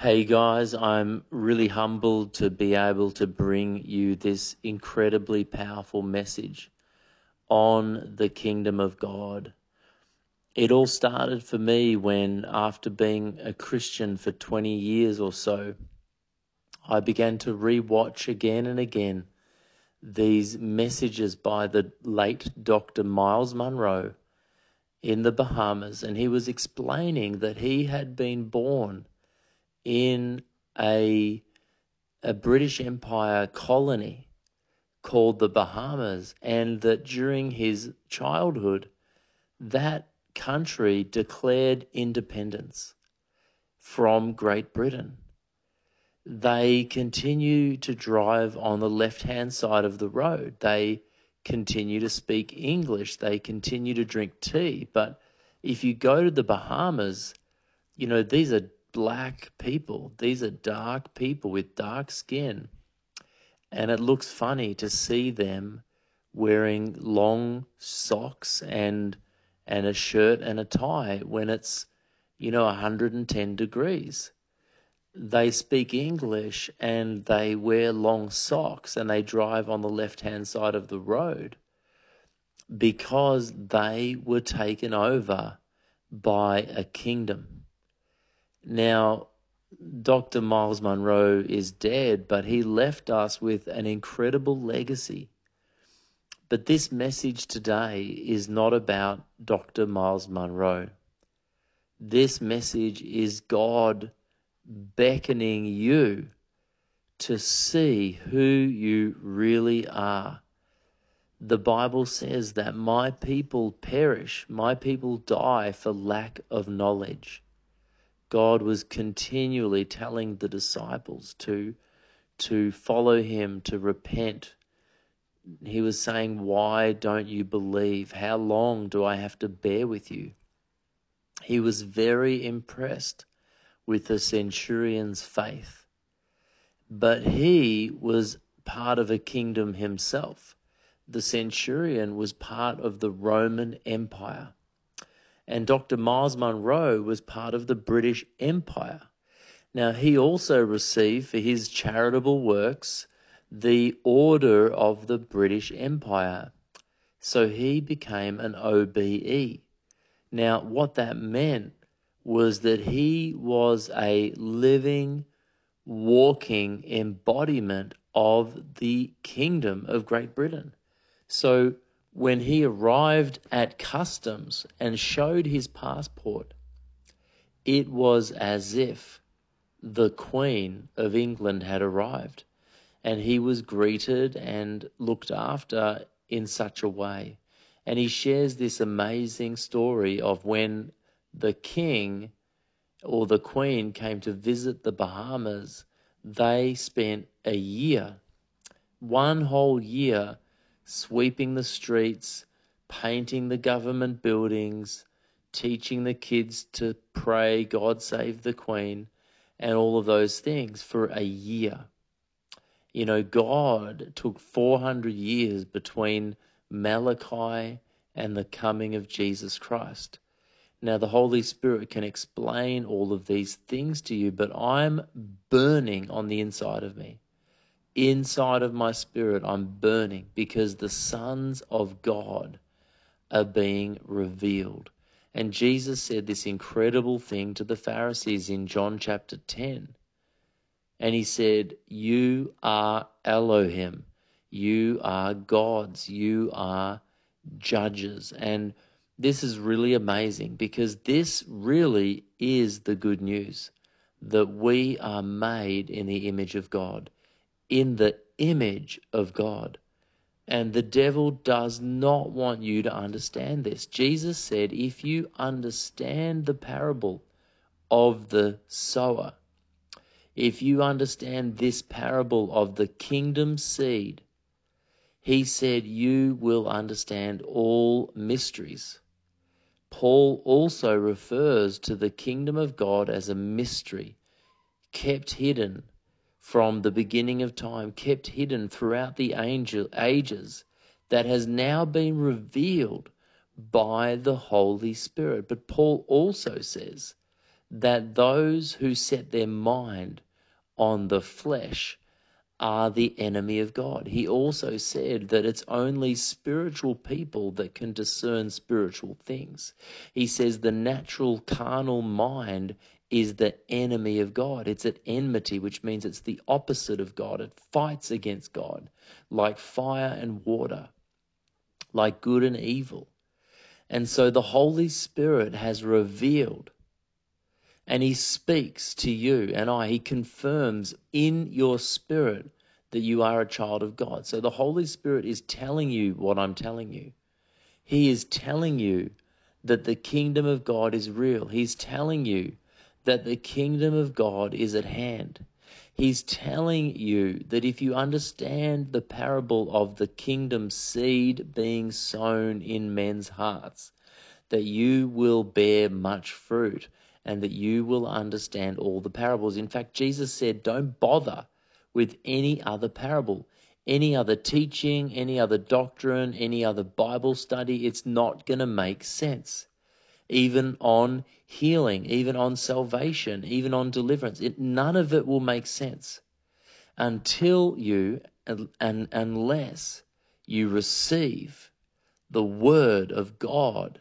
Hey guys, I'm really humbled to be able to bring you this incredibly powerful message on the kingdom of God. It all started for me when, after being a Christian for 20 years or so, I began to re-watch again and again these messages by the late Dr. Myles Munroe in the Bahamas, and he was explaining that he had been born in a British Empire colony called the Bahamas, and that during his childhood, that country declared independence from Great Britain. They continue to drive on the left-hand side of the road. They continue to speak English. They continue to drink tea. But if you go to the Bahamas, you know, these are black people. These are dark people with dark skin. And it looks funny to see them wearing long socks and a shirt and a tie when it's, you know, 110 degrees. They speak English and they wear long socks and they drive on the left-hand side of the road because they were taken over by a kingdom. Now, Dr. Myles Munroe is dead, but he left us with an incredible legacy. But this message today is not about Dr. Myles Munroe. This message is God beckoning you to see who you really are. The Bible says that my people perish, my people die for lack of knowledge. God was continually telling the disciples to follow him, to repent. He was saying, why don't you believe? How long do I have to bear with you? He was very impressed with the centurion's faith. But he was part of a kingdom himself. The centurion was part of the Roman Empire. And Dr. Myles Munroe was part of the British Empire. Now, he also received for his charitable works the Order of the British Empire. So he became an OBE. Now, what that meant was that he was a living, walking embodiment of the Kingdom of Great Britain. So when he arrived at customs and showed his passport, it was as if the Queen of England had arrived, and he was greeted and looked after in such a way. And he shares this amazing story of when the King or the Queen came to visit the Bahamas, they spent a year, one whole year, sweeping the streets, painting the government buildings, teaching the kids to pray, God save the Queen, and all of those things for a year. You know, God took 400 years between Malachi and the coming of Jesus Christ. Now, the Holy Spirit can explain all of these things to you, but I'm burning on the inside of me. Inside of my spirit, I'm burning because the sons of God are being revealed. And Jesus said this incredible thing to the Pharisees in John chapter 10. And he said, you are Elohim. You are gods. You are judges. And this is really amazing because this really is the good news, that we are made in the image of God. In the image of God. And the devil does not want you to understand this. Jesus said, if you understand the parable of the sower. If you understand this parable of the kingdom seed, he said you will understand all mysteries. Paul also refers to the kingdom of God as a mystery, kept hidden from the beginning of time, kept hidden throughout the ages, that has now been revealed by the Holy Spirit. But Paul also says that those who set their mind on the flesh are the enemy of God. He also said that it's only spiritual people that can discern spiritual things. He says the natural carnal mind is the enemy of God. It's at enmity, which means it's the opposite of God. It fights against God like fire and water, like good and evil. And so the Holy Spirit has revealed, and he speaks to you and I. He confirms in your spirit that you are a child of God. So the Holy Spirit is telling you what I'm telling you. He is telling you that the kingdom of God is real. He's telling you that the kingdom of God is at hand. He's telling you that if you understand the parable of the kingdom seed being sown in men's hearts, that you will bear much fruit, and that you will understand all the parables. In fact, Jesus said, don't bother with any other parable, any other teaching, any other doctrine, any other Bible study. It's not going to make sense. Even on healing, even on salvation, even on deliverance, none of it will make sense until you, and unless you receive the word of God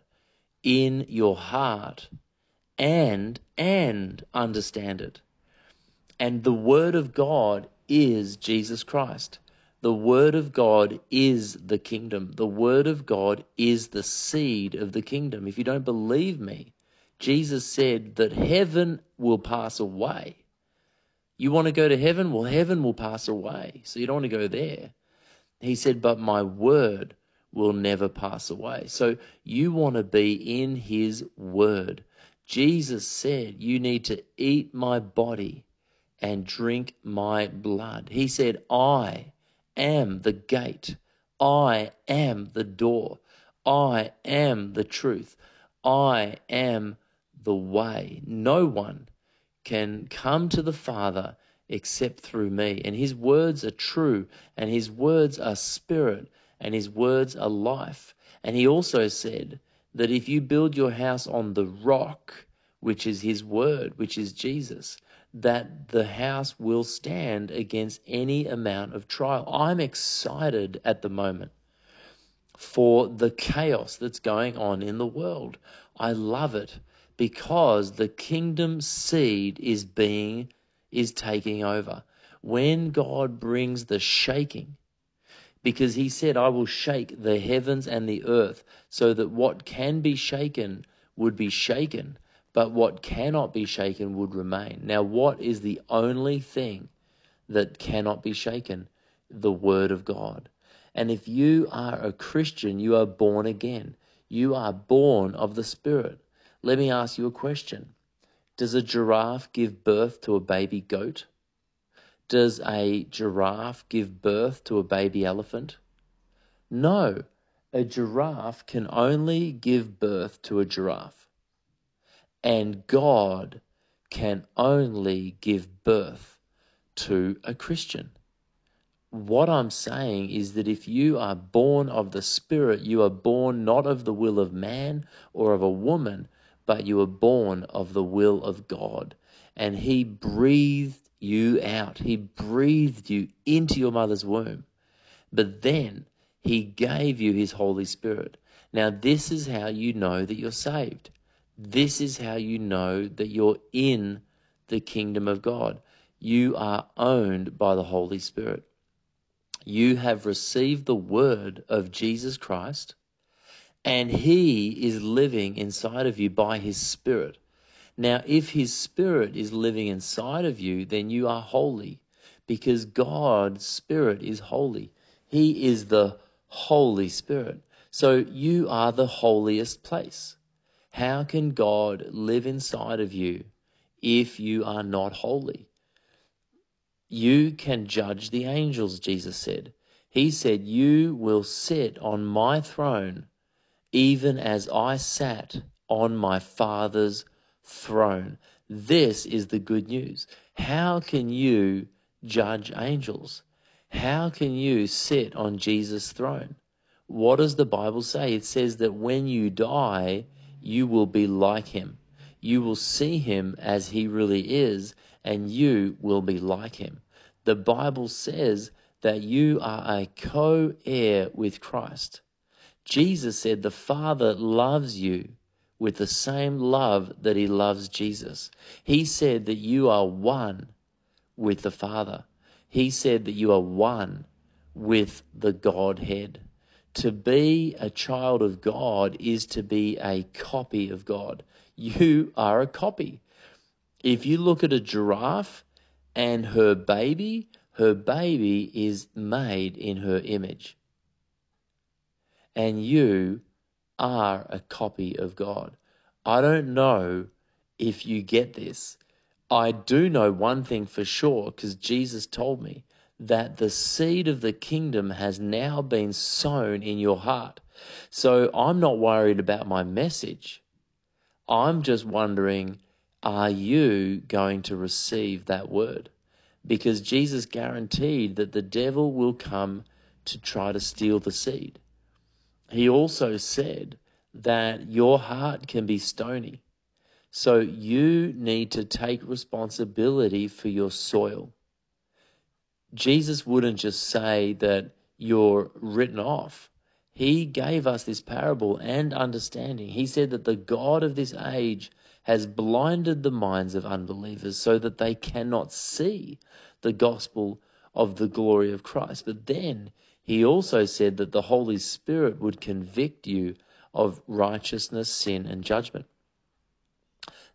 in your heart and understand it. And the word of God is Jesus Christ. The word of God is the kingdom. The word of God is the seed of the kingdom. If you don't believe me, Jesus said that heaven will pass away. You want to go to heaven? Well, heaven will pass away, so you don't want to go there. He said, but my word will never pass away. So you want to be in his word. Jesus said, you need to eat my body and drink my blood. He said, I am the gate. I am the door. I am the truth. I am the way. No one can come to the Father except through me. And his words are true, and his words are spirit, and his words are life. And he also said that if you build your house on the rock, which is his word, which is Jesus, that the house will stand against any amount of trial. I'm excited at the moment for the chaos that's going on in the world. I love it because the kingdom seed is taking over. When God brings the shaking, because he said, I will shake the heavens and the earth, so that what can be shaken would be shaken, but what cannot be shaken would remain. Now, what is the only thing that cannot be shaken? The word of God. And if you are a Christian, you are born again. You are born of the Spirit. Let me ask you a question. Does a giraffe give birth to a baby goat? Does a giraffe give birth to a baby elephant? No, a giraffe can only give birth to a giraffe. And God can only give birth to a Christian. What I'm saying is that if you are born of the Spirit, you are born not of the will of man or of a woman, but you are born of the will of God. And he breathed you out. He breathed you into your mother's womb, but then he gave you his Holy Spirit. Now, this is how you know that you're saved. This is how you know that you're in the kingdom of God. You are owned by the Holy Spirit. You have received the word of Jesus Christ, and he is living inside of you by his Spirit. Now, if his Spirit is living inside of you, then you are holy, because God's Spirit is holy. He is the Holy Spirit. So you are the holiest place. How can God live inside of you if you are not holy. You can judge the angels, Jesus said. He said, you will sit on my throne, even as I sat on my Father's throne. This is the good news. How can you judge angels? How can you sit on Jesus' throne? What does the Bible say? It says that when you die, you will be like him. You will see him as he really is, and you will be like him. The Bible says that you are a co-heir with Christ. Jesus said the Father loves you with the same love that he loves Jesus. He said that you are one with the Father. He said that you are one with the Godhead. To be a child of God is to be a copy of God. You are a copy. If you look at a giraffe and her baby is made in her image. And you are a copy of God. I don't know if you get this. I do know one thing for sure, because Jesus told me that the seed of the kingdom has now been sown in your heart. So I'm not worried about my message. I'm just wondering, are you going to receive that word? Because Jesus guaranteed that the devil will come to try to steal the seed. He also said that your heart can be stony. So you need to take responsibility for your soil. Jesus wouldn't just say that you're written off. He gave us this parable and understanding. He said that the God of this age has blinded the minds of unbelievers so that they cannot see the gospel of the glory of Christ. But then he also said that the Holy Spirit would convict you of righteousness, sin, and judgment.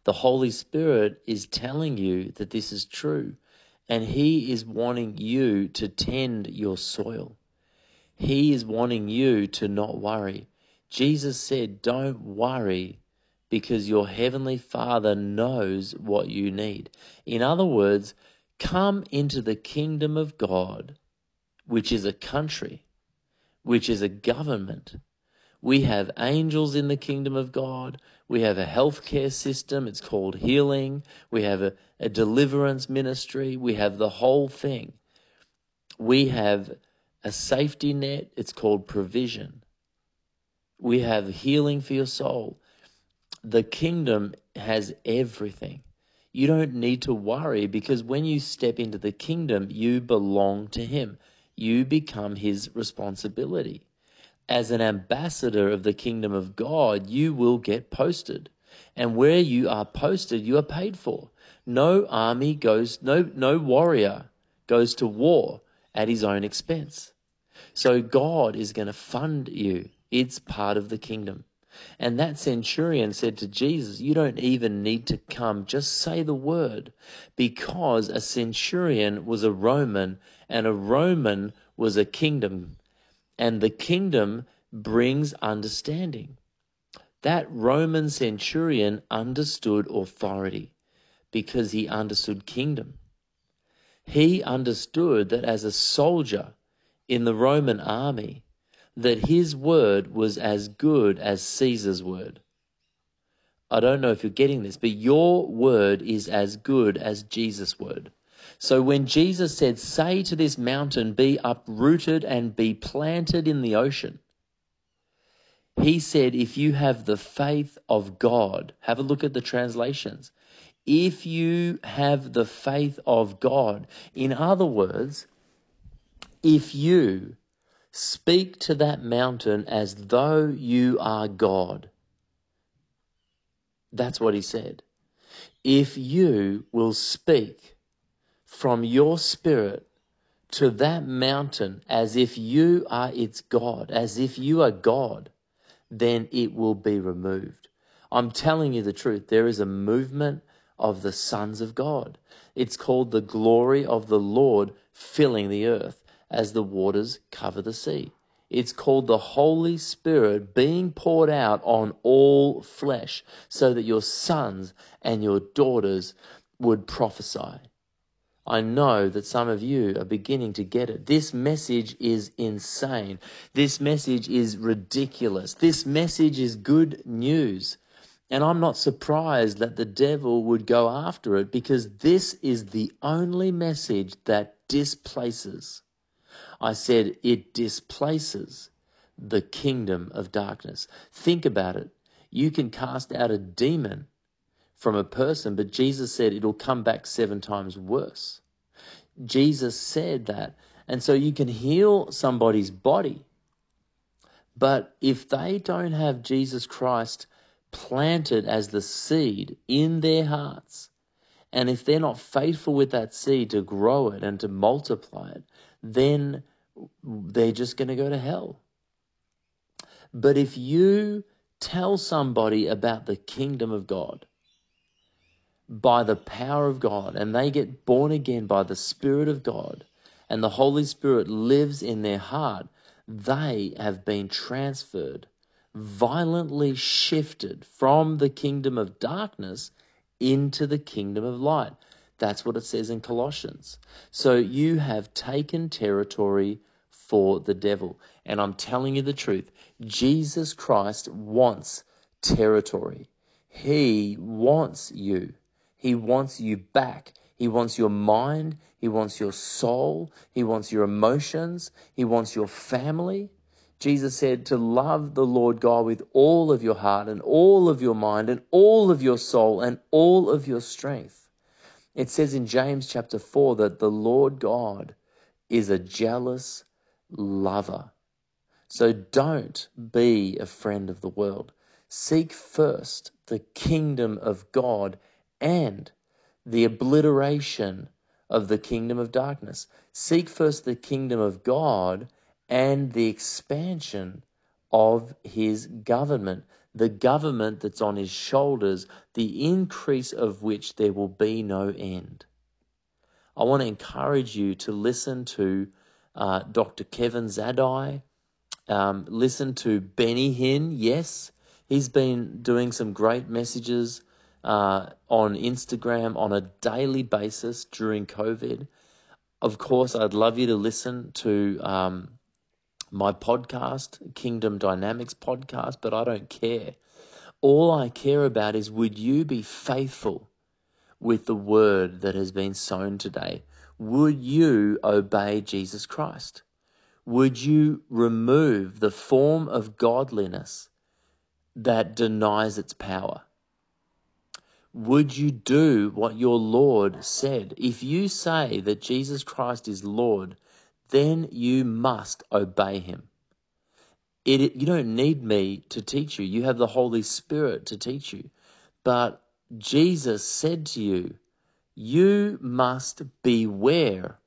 The Holy Spirit is telling you that this is true, and he is wanting you to tend your soil. He is wanting you to not worry. Jesus said, don't worry, because your heavenly Father knows what you need. In other words, come into the kingdom of God, which is a country, which is a government. We have angels in the kingdom of God. We have a healthcare system. It's called healing. We have a deliverance ministry. We have the whole thing. We have a safety net. It's called provision. We have healing for your soul. The kingdom has everything. You don't need to worry, because when you step into the kingdom, you belong to him. You become his responsibility. As an ambassador of the kingdom of God, you will get posted. And where you are posted, you are paid for. No army goes, no warrior goes to war at his own expense. So God is going to fund you. It's part of the kingdom. And that centurion said to Jesus, you don't even need to come, just say the word. Because a centurion was a Roman, and a Roman was a kingdom. And the kingdom brings understanding. That Roman centurion understood authority because he understood kingdom. He understood that as a soldier in the Roman army, that his word was as good as Caesar's word. I don't know if you're getting this, but your word is as good as Jesus' word. So when Jesus said, say to this mountain, be uprooted and be planted in the ocean, he said, if you have the faith of God, have a look at the translations. If you have the faith of God, in other words, if you speak to that mountain as though you are God, that's what he said. If you will speak from your spirit to that mountain as if you are its God, as if you are God, then it will be removed. I'm telling you the truth. There is a movement of the sons of God. It's called the glory of the Lord filling the earth as the waters cover the sea. It's called the Holy Spirit being poured out on all flesh so that your sons and your daughters would prophesy. I know that some of you are beginning to get it. This message is insane. This message is ridiculous. This message is good news. And I'm not surprised that the devil would go after it, because this is the only message that displaces. I said it displaces the kingdom of darkness. Think about it. You can cast out a demon from a person, but Jesus said it'll come back 7 times worse. Jesus said that. And so you can heal somebody's body, but if they don't have Jesus Christ planted as the seed in their hearts, and if they're not faithful with that seed to grow it and to multiply it, then they're just going to go to hell. But if you tell somebody about the kingdom of God by the power of God, and they get born again by the Spirit of God, and the Holy Spirit lives in their heart, they have been transferred, violently shifted from the kingdom of darkness into the kingdom of light. That's what it says in Colossians. So you have taken territory for the devil. And I'm telling you the truth, Jesus Christ wants territory. He wants you. He wants you back. He wants your mind. He wants your soul. He wants your emotions. He wants your family. Jesus said to love the Lord God with all of your heart and all of your mind and all of your soul and all of your strength. It says in James chapter 4 that the Lord God is a jealous lover. So don't be a friend of the world. Seek first the kingdom of God and the obliteration of the kingdom of darkness. Seek first the kingdom of God and the expansion of his government, the government that's on his shoulders, the increase of which there will be no end. I want to encourage you to listen to Dr. Kevin Zadai, listen to Benny Hinn. Yes, he's been doing some great messages on Instagram on a daily basis during COVID. Of course, I'd love you to listen to my podcast, Kingdom Dynamics podcast, but I don't care. All I care about is, would you be faithful with the word that has been sown today? Would you obey Jesus Christ? Would you remove the form of godliness that denies its power? Would you do what your Lord said? If you say that Jesus Christ is Lord, then you must obey him. You don't need me to teach you. You have the Holy Spirit to teach you. But Jesus said to you, you must beware,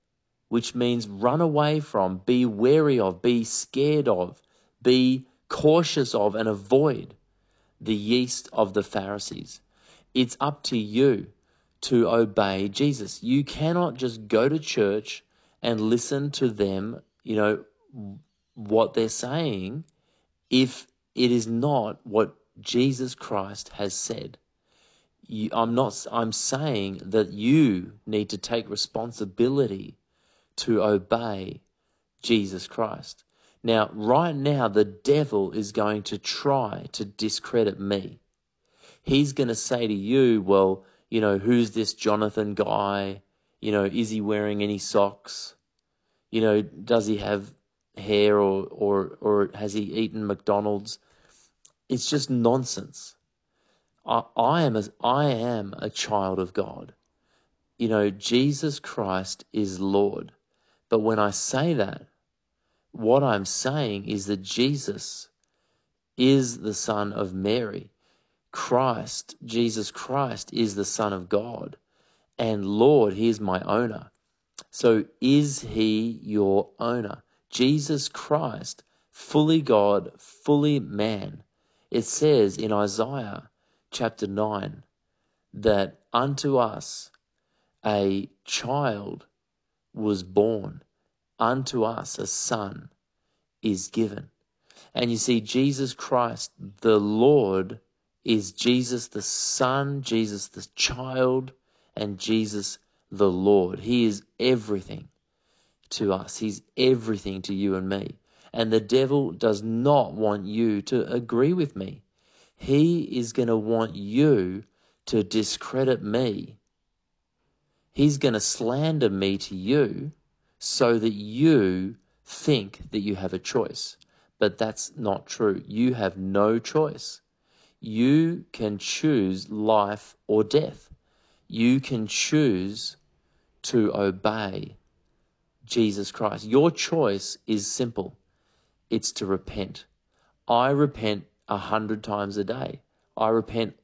which means run away from, be wary of, be scared of, be cautious of, and avoid the yeast of the Pharisees. It's up to you to obey Jesus. You cannot just go to church and listen to them, you know, what they're saying, if it is not what Jesus Christ has said. I'm saying that you need to take responsibility to obey Jesus Christ. Now, right now, the devil is going to try to discredit me. He's going to say to you, well, you know, who's this Jonathan guy? You know, is he wearing any socks? You know, does he have hair or has he eaten McDonald's? It's just nonsense. I am a child of God. You know, Jesus Christ is Lord. But when I say that, what I'm saying is that Jesus is the Son of Mary. Jesus Christ is the Son of God. And Lord, he is my owner. So is he your owner? Jesus Christ, fully God, fully man. It says in Isaiah chapter 9 that unto us a child was born, unto us a son is given. And you see, Jesus Christ, the Lord, is Jesus the Son, Jesus the child, and Jesus the Lord. He is everything to us. He's everything to you and me. And the devil does not want you to agree with me. He is going to want you to discredit me. He's going to slander me to you so that you think that you have a choice. But that's not true. You have no choice. You can choose life or death. You can choose to obey Jesus Christ. Your choice is simple. It's to repent. I repent 100 times a day. I repent.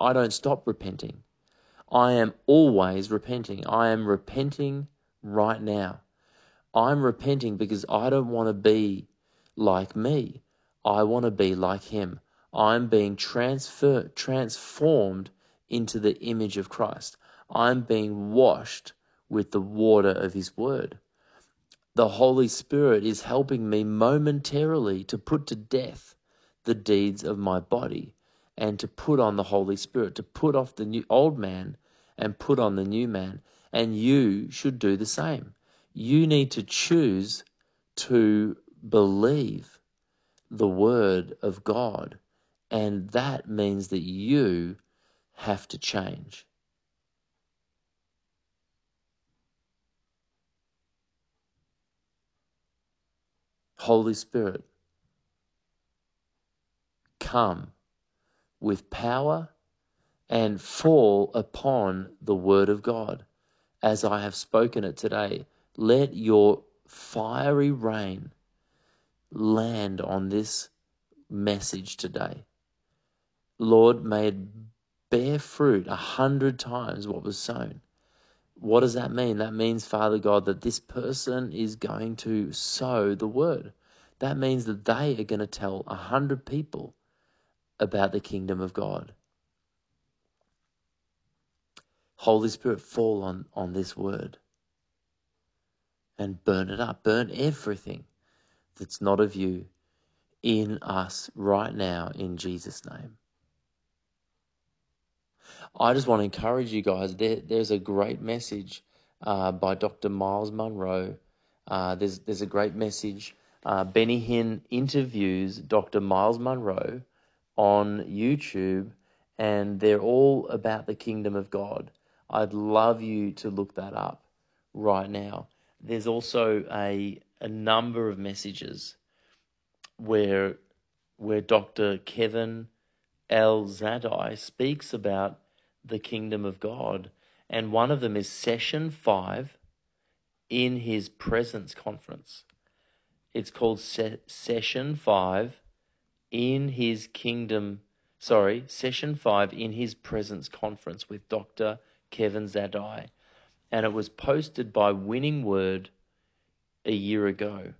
I don't stop repenting. I am always repenting. I am repenting right now. I'm repenting because I don't want to be like me. I want to be like him. I'm being transformed into the image of Christ. I'm being washed with the water of his word. The Holy Spirit is helping me momentarily to put to death the deeds of my body and to put on the Holy Spirit, to put off the new old man and put on the new man. And you should do the same. You need to choose to believe the word of God. And that means that you have to change. Holy Spirit, come with power and fall upon the word of God as I have spoken it today. Let your fiery rain land on this message today. Lord, may it bear fruit 100 times what was sown. What does that mean? That means, Father God, that this person is going to sow the word. That means that they are going to tell 100 people about the kingdom of God. Holy Spirit, fall on this word and burn it up. Burn everything that's not of you in us right now in Jesus' name. I just want to encourage you guys. There's a great message by Dr. Myles Munroe. There's a great message. Benny Hinn interviews Dr. Myles Munroe on YouTube, and they're all about the kingdom of God. I'd love you to look that up right now. There's also a number of messages where Dr. Kevin Zadai speaks about the kingdom of God, and one of them is Session 5 in His Presence Conference. It's called Session 5 in His Session 5 in His Presence Conference with Dr. Kevin Zadai, and it was posted by Winning Word a year ago.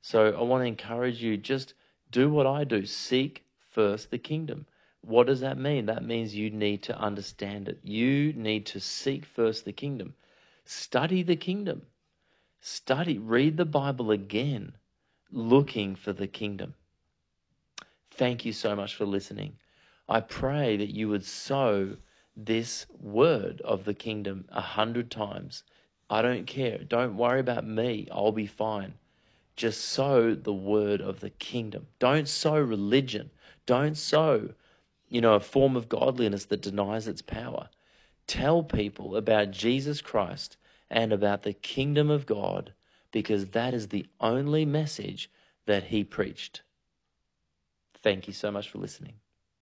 So I want to encourage you, just do what I do, seek first the kingdom. What does that mean? That means you need to understand it. You need to seek first the kingdom. Study the kingdom. Read the Bible again, looking for the kingdom. Thank you so much for listening. I pray that you would sow this word of the kingdom 100 times. I don't care. Don't worry about me. I'll be fine. Just sow the word of the kingdom. Don't sow religion. Don't sow a form of godliness that denies its power. Tell people about Jesus Christ and about the kingdom of God, because that is the only message that he preached. Thank you so much for listening.